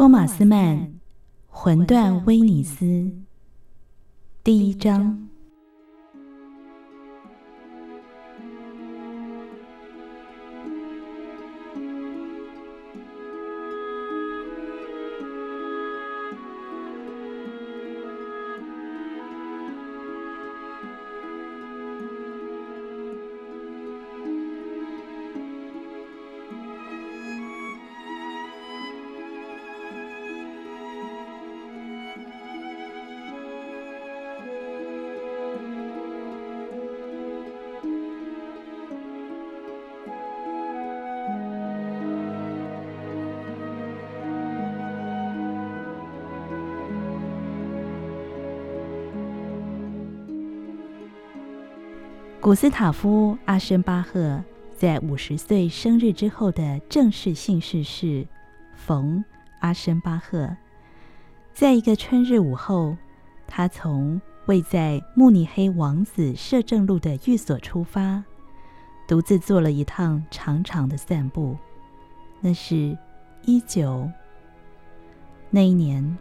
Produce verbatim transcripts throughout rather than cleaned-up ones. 托马斯曼《魂断威尼斯》第一章。古斯塔夫·阿申巴赫在五十岁生日之后的正式姓氏是冯·阿申巴赫。在一个春日午后，他从位在慕尼黑王子摄政路的寓所出发，独自做了一趟长长的散步。那是一九那一年，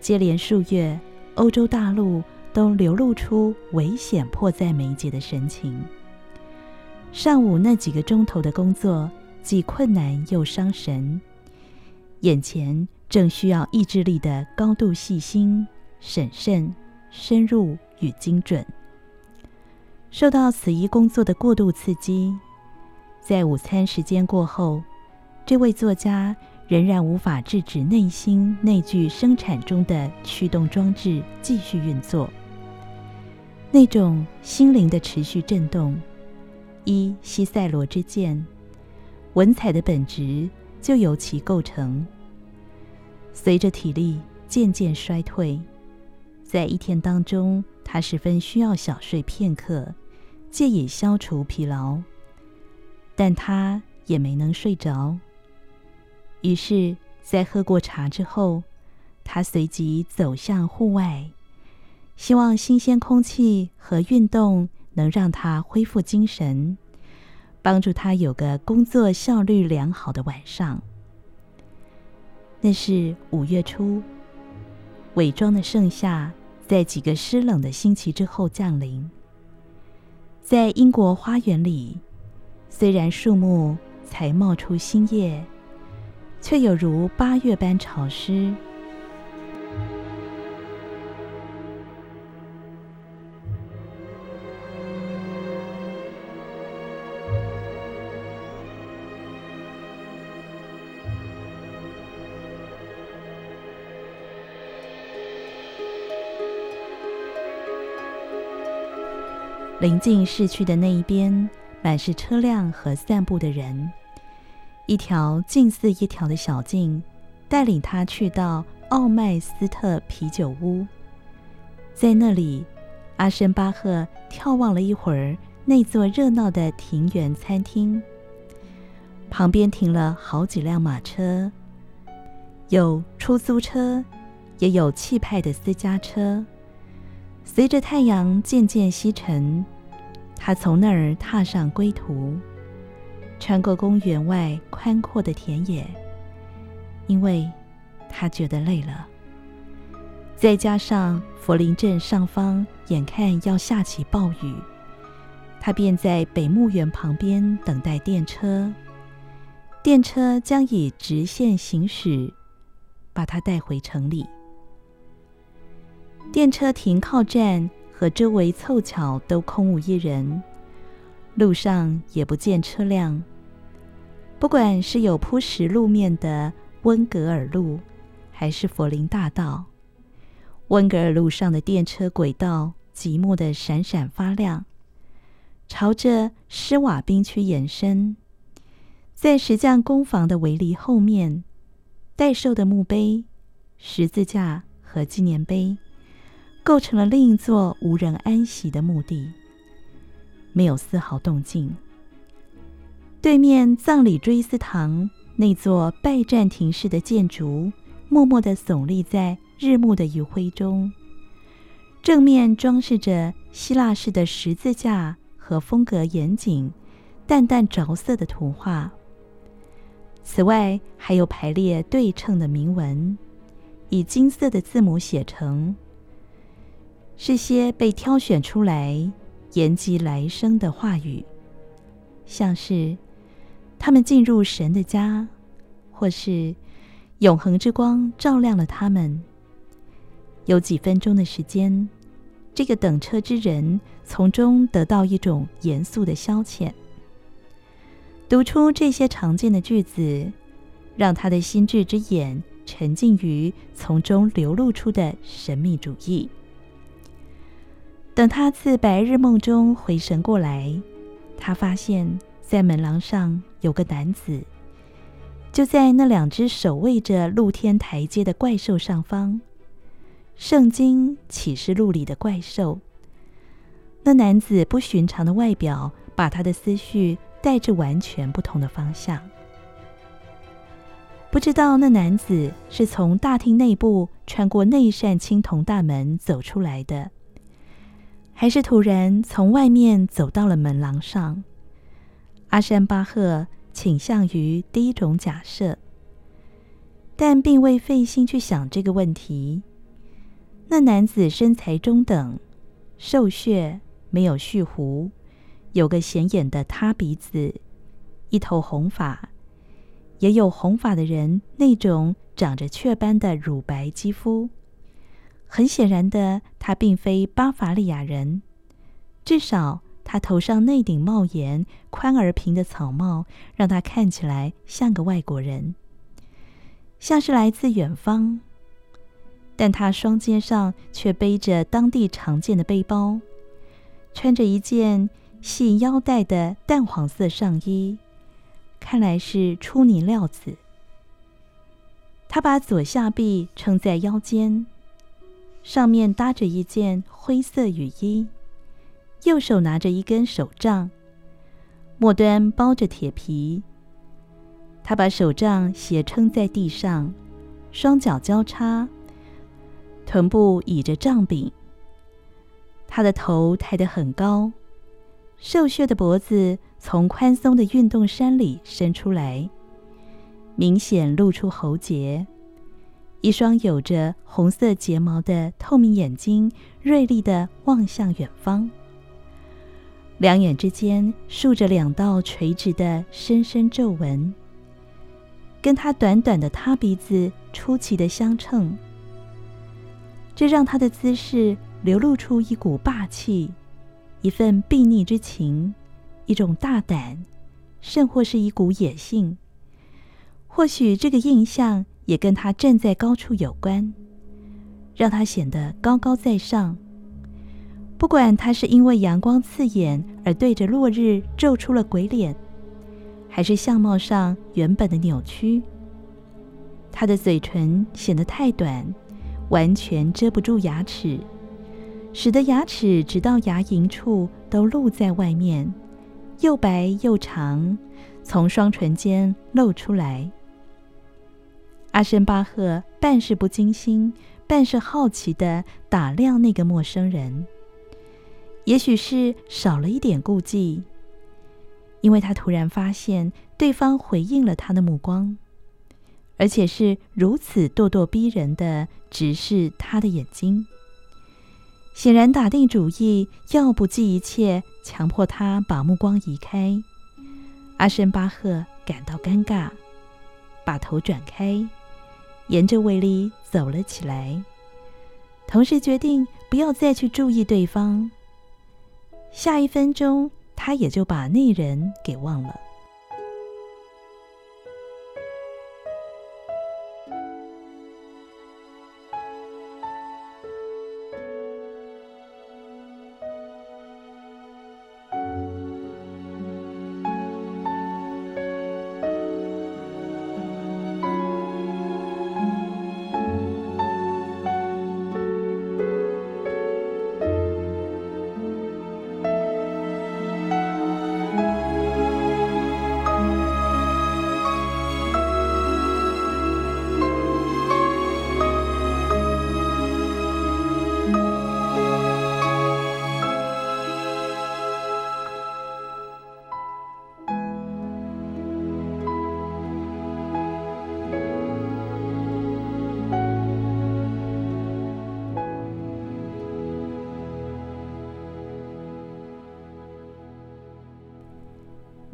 接连数月，欧洲大陆都流露出危险迫在眉睫的神情。上午那几个钟头的工作既困难又伤神，眼前正需要意志力的高度细心、审慎、深入与精准。受到此一工作的过度刺激，在午餐时间过后，这位作家仍然无法制止内心那具生产中的驱动装置继续运作。那种心灵的持续震动，依西塞罗之见，文采的本质就由其构成。随着体力渐渐衰退，在一天当中，他十分需要小睡片刻，借以消除疲劳，但他也没能睡着。于是，在喝过茶之后，他随即走向户外，希望新鲜空气和运动能让他恢复精神，帮助他有个工作效率良好的晚上。那是五月初，伪装的盛夏在几个湿冷的星期之后降临。在英国花园里，虽然树木才冒出新叶，却有如八月般潮湿。临近市区的那一边，满是车辆和散步的人。一条近似一条的小径带领他去到奥麦斯特啤酒屋。在那里，阿申巴赫眺望了一会儿那座热闹的庭园餐厅。旁边停了好几辆马车，有出租车，也有气派的私家车。随着太阳渐渐西沉，他从那儿踏上归途，穿过公园外宽阔的田野，因为他觉得累了。再加上佛林镇上方眼看要下起暴雨，他便在北墓园旁边等待电车。电车将以直线行驶，把他带回城里。电车停靠站和周围凑巧都空无一人，路上也不见车辆。不管是有铺石路面的温格尔路，还是佛林大道，温格尔路上的电车轨道寂寞的闪闪发亮，朝着施瓦宾区延伸。在石匠工房的围篱后面，待售的墓碑、十字架和纪念碑构成了另一座无人安息的墓地，没有丝毫动静。对面葬礼追思堂那座拜占庭式的建筑默默地耸立在日暮的余晖中，正面装饰着希腊式的十字架和风格严谨、淡淡着色的图画。此外还有排列对称的铭文，以金色的字母写成，是些被挑选出来延及来生的话语，像是他们进入神的家，或是永恒之光照亮了他们。有几分钟的时间，这个等车之人从中得到一种严肃的消遣。读出这些常见的句子，让他的心智之眼沉浸于从中流露出的神秘主义。等他自白日梦中回神过来，他发现在门廊上有个男子，就在那两只守卫着露天台阶的怪兽上方，圣经启示录里的怪兽。那男子不寻常的外表把他的思绪带至完全不同的方向。不知道那男子是从大厅内部穿过那扇青铜大门走出来的，还是突然从外面走到了门廊上。阿山巴赫倾向于第一种假设，但并未费心去想这个问题。那男子身材中等，瘦削，没有蓄胡，有个显眼的塌鼻子，一头红发，也有红发的人那种长着雀斑的乳白肌肤。很显然的，他并非巴伐利亚人，至少他头上那顶帽檐宽而平的草帽让他看起来像个外国人，像是来自远方。但他双肩上却背着当地常见的背包，穿着一件细腰带的淡黄色上衣，看来是出泥料子。他把左下臂撑在腰间，上面搭着一件灰色雨衣，右手拿着一根手杖，末端包着铁皮。他把手杖斜撑在地上，双脚交叉，臀部倚着杖柄。他的头抬得很高，瘦削的脖子从宽松的运动衫里伸出来，明显露出喉结。一双有着红色睫毛的透明眼睛锐利地望向远方，两眼之间竖着两道垂直的深深皱纹，跟他短短的塌鼻子出奇的相称，这让他的姿势流露出一股霸气，一份睥睨之情，一种大胆，甚或是一股野性。或许这个印象也跟他站在高处有关，让他显得高高在上。不管他是因为阳光刺眼而对着落日皱出了鬼脸，还是相貌上原本的扭曲，他的嘴唇显得太短，完全遮不住牙齿，使得牙齿直到牙龈处都露在外面，又白又长，从双唇间露出来。阿申巴赫半是不经心，半是好奇地打量那个陌生人，也许是少了一点顾忌，因为他突然发现对方回应了他的目光，而且是如此咄咄逼人地直视他的眼睛，显然打定主意要不计一切强迫他把目光移开。阿申巴赫感到尴尬，把头转开，沿着围篱走了起来，同时决定不要再去注意对方。下一分钟，他也就把那人给忘了。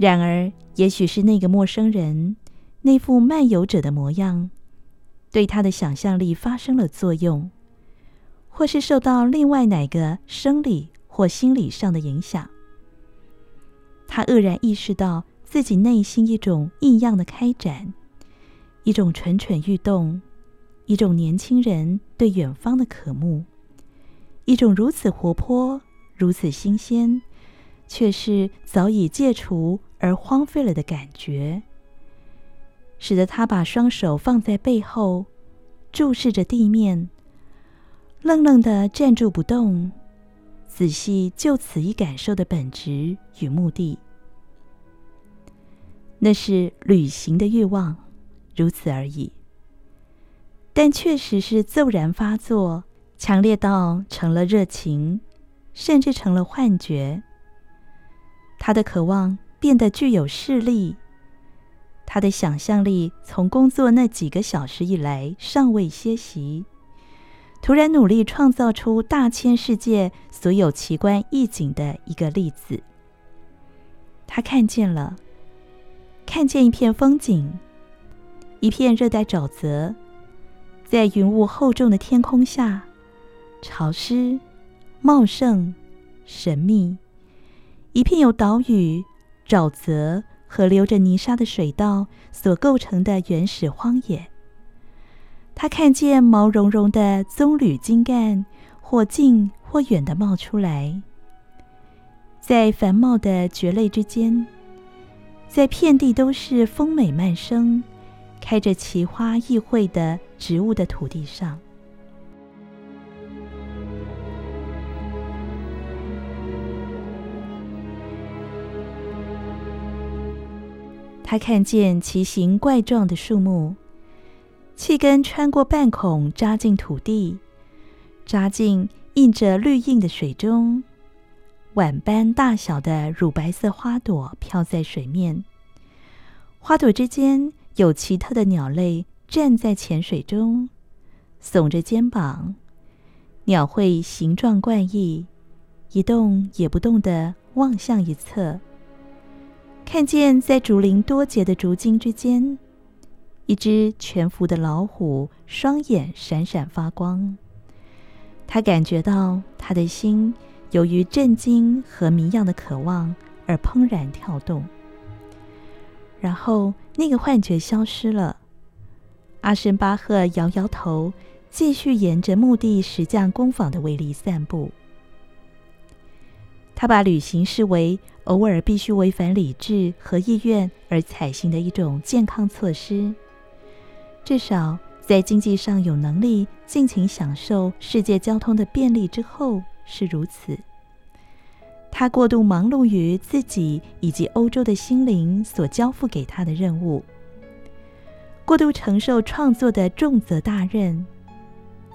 然而也许是那个陌生人，那副漫游者的模样，对他的想象力发生了作用，或是受到另外哪个生理或心理上的影响。他愕然意识到自己内心一种异样的开展，一种蠢蠢欲动，一种年轻人对远方的渴慕，一种如此活泼，如此新鲜，却是早已戒除而荒废了的感觉，使得他把双手放在背后，注视着地面，愣愣地站住不动，仔细就此一感受的本质与目的。那是旅行的欲望，如此而已。但确实是骤然发作，强烈到成了热情，甚至成了幻觉。他的渴望变得具有势力，他的想象力从工作那几个小时以来尚未歇息，突然努力创造出大千世界所有奇观异景的一个例子。他看见了，看见一片风景，一片热带沼泽，在云雾厚重的天空下，潮湿、茂盛、神秘，一片由岛屿、沼泽和流着泥沙的水道所构成的原始荒野。他看见毛茸茸的棕榈茎干，或近或远地冒出来，在繁茂的蕨类之间，在遍地都是丰美蔓生、开着奇花异卉的植物的土地上。他看见奇形怪状的树木，气根穿过半孔扎进土地，扎进印着绿印的水中，碗般大小的乳白色花朵飘在水面，花朵之间有奇特的鸟类站在浅水中，耸着肩膀，鸟喙形状怪异，一动也不动地望向一侧。看见在竹林多节的竹茎之间，一只全幅的老虎双眼闪闪发光。他感觉到他的心由于震惊和迷样的渴望而怦然跳动。然后那个幻觉消失了。阿申巴赫摇摇头，继续沿着墓地石匠工坊的围篱散步。他把旅行视为偶尔必须违反理智和意愿而采行的一种健康措施，至少在经济上有能力尽情享受世界交通的便利之后是如此。他过度忙碌于自己以及欧洲的心灵所交付给他的任务，过度承受创作的重责大任，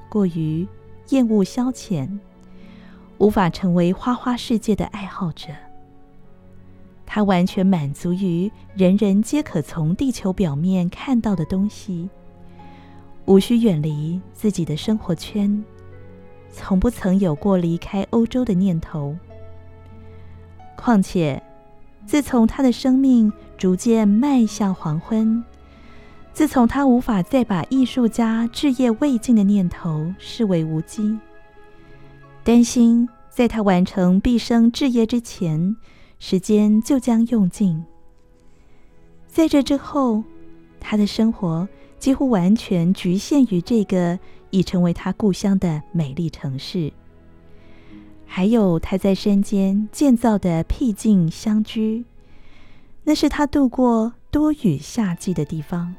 过于厌恶消遣，无法成为花花世界的爱好者。他完全满足于人人皆可从地球表面看到的东西，无需远离自己的生活圈，从不曾有过离开欧洲的念头。况且，自从他的生命逐渐迈向黄昏，自从他无法再把艺术家置业未尽的念头视为无稽，担心在他完成毕生置业之前，时间就将用尽。在这之后，他的生活几乎完全局限于这个已成为他故乡的美丽城市，还有他在山间建造的僻静乡居，那是他度过多雨夏季的地方。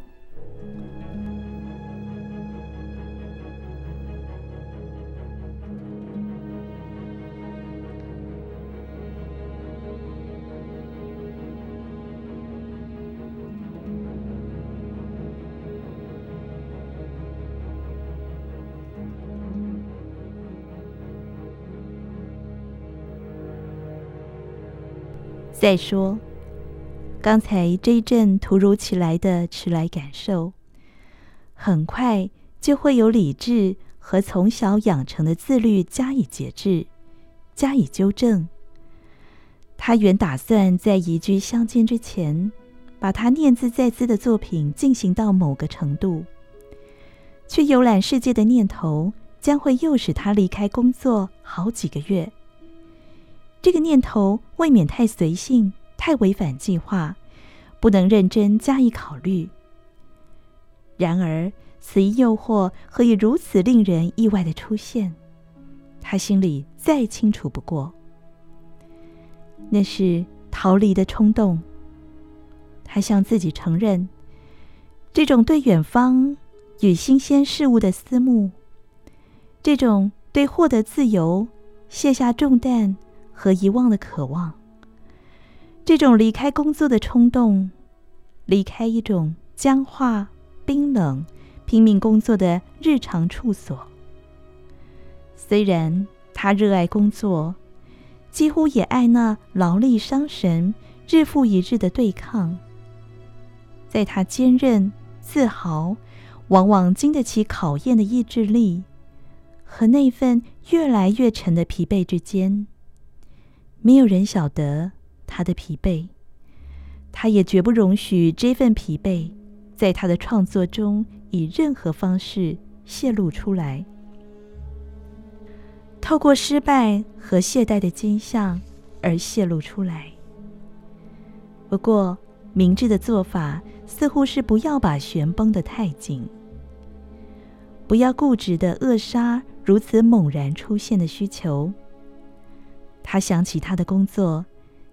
再说，刚才这一阵突如其来的迟来感受，很快就会有理智和从小养成的自律加以节制，加以纠正。他原打算在移居乡间之前，把他念兹在兹的作品进行到某个程度。去游览世界的念头将会诱使他离开工作好几个月。这个念头未免太随性，太违反计划，不能认真加以考虑。然而，此一诱惑何以如此令人意外地出现？他心里再清楚不过。那是逃离的冲动。他向自己承认，这种对远方与新鲜事物的思慕，这种对获得自由、卸下重担和遗忘的渴望，这种离开工作的冲动，离开一种僵化、冰冷、拼命工作的日常处所。虽然他热爱工作，几乎也爱那劳力伤神、日复一日的对抗。在他坚韧、自豪、往往经得起考验的意志力和那份越来越沉的疲惫之间，没有人晓得他的疲惫，他也绝不容许这份疲惫在他的创作中以任何方式泄露出来。透过失败和懈怠的真相而泄露出来。不过，明智的做法似乎是不要把弦绷得太紧，不要固执地扼杀如此猛然出现的需求。他想起他的工作，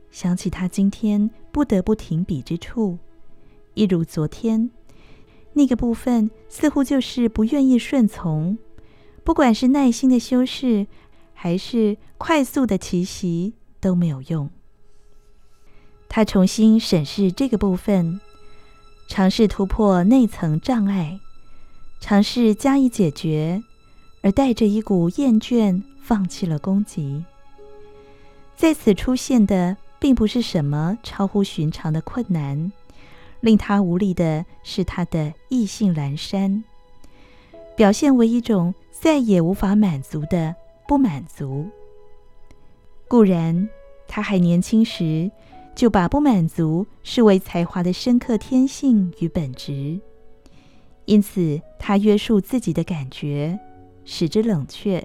想起他今天不得不停笔之处，一如昨天，那个部分似乎就是不愿意顺从，不管是耐心的修饰，还是快速的奇袭都没有用。他重新审视这个部分，尝试突破内层障碍，尝试加以解决，而带着一股厌倦放弃了攻击。在此出现的并不是什么超乎寻常的困难，令他无力的是他的意兴阑珊，表现为一种再也无法满足的不满足。固然他还年轻时就把不满足视为才华的深刻天性与本质，因此他约束自己的感觉，使之冷却，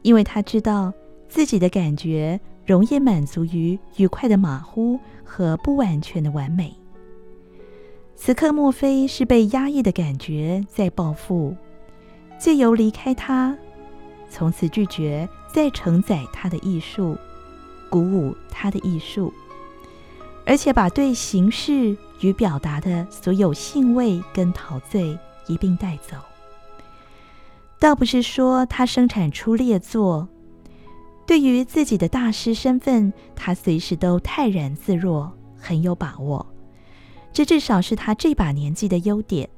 因为他知道自己的感觉容易满足于愉快的马虎和不完全的完美。此刻莫非是被压抑的感觉在报复，借由离开它，从此拒绝再承载它的艺术，鼓舞它的艺术，而且把对形式与表达的所有兴味跟陶醉一并带走。倒不是说他生产出劣作，对于自己的大师身份，他随时都泰然自若，很有把握，这至少是他这把年纪的优点。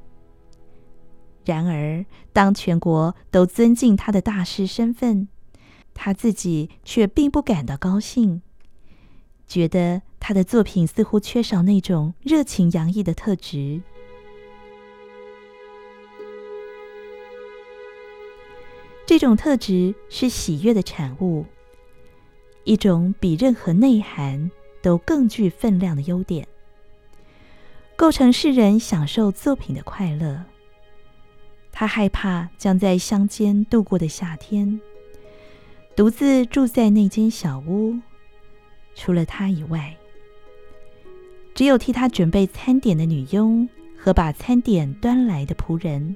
然而，当全国都尊敬他的大师身份，他自己却并不感到高兴，觉得他的作品似乎缺少那种热情洋溢的特质。这种特质是喜悦的产物，一种比任何内涵都更具分量的优点，构成世人享受作品的快乐。他害怕将在乡间度过的夏天，独自住在那间小屋，除了他以外，只有替他准备餐点的女佣和把餐点端来的仆人。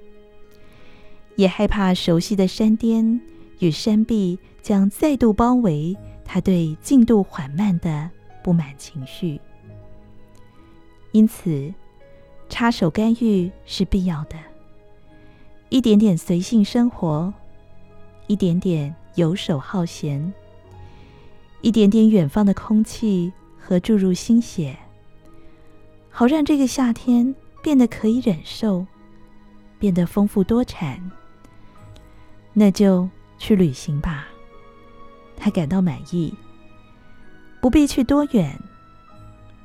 也害怕熟悉的山巅与山壁将再度包围他对进度缓慢的不满情绪。因此，插手干预是必要的。一点点随性生活，一点点游手好闲，一点点远方的空气和注入心血，好让这个夏天变得可以忍受，变得丰富多产。那就去旅行吧，他感到满意。不必去多远，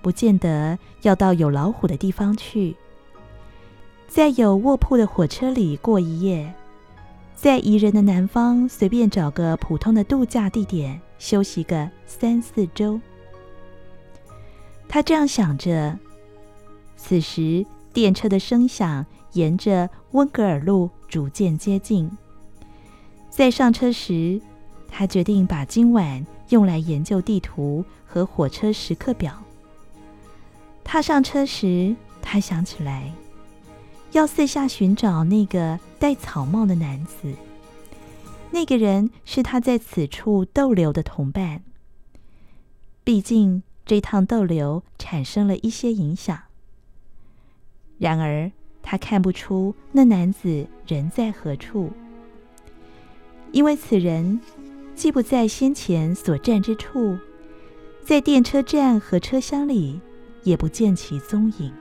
不见得要到有老虎的地方去，在有卧铺的火车里过一夜，在宜人的南方随便找个普通的度假地点休息个三四周。他这样想着，此时电车的声响沿着温格尔路逐渐接近。在上车时，他决定把今晚用来研究地图和火车时刻表。踏上车时，他想起来要四下寻找那个戴草帽的男子。那个人是他在此处逗留的同伴，毕竟这趟逗留产生了一些影响。然而他看不出那男子人在何处，因为此人既不在先前所站之处，在电车站和车厢里也不见其踪影。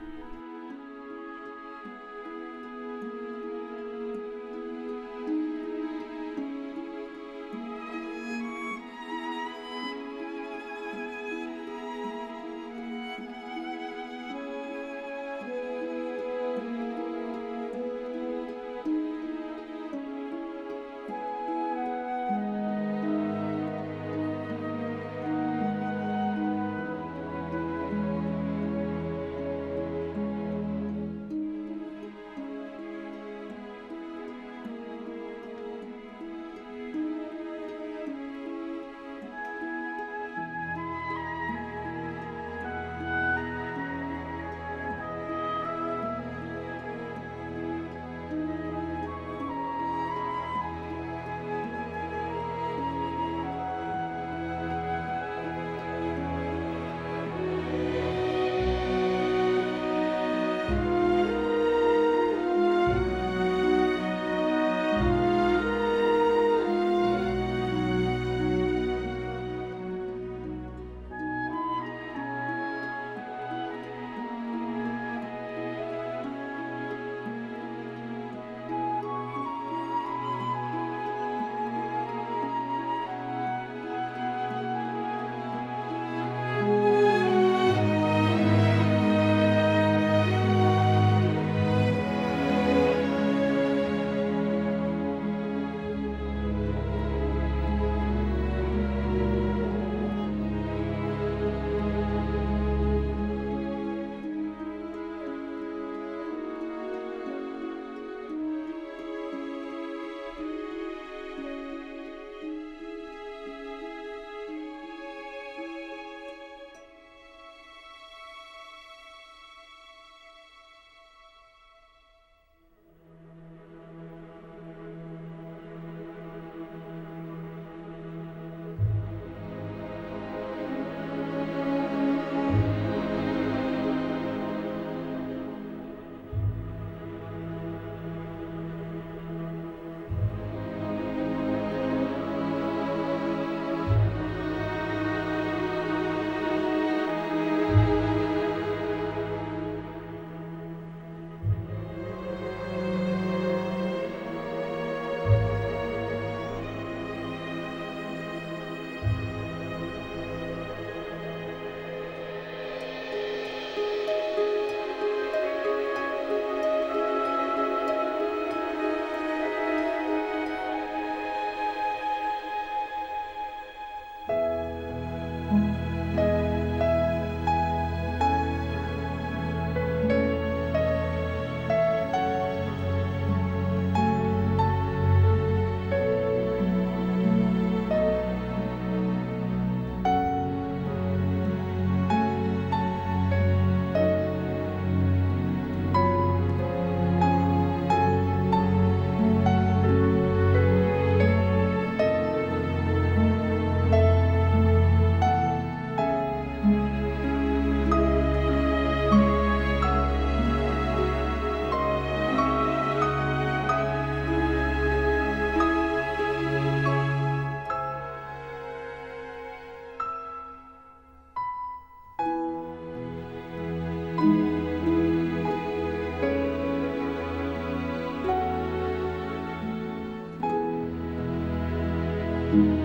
Thank you.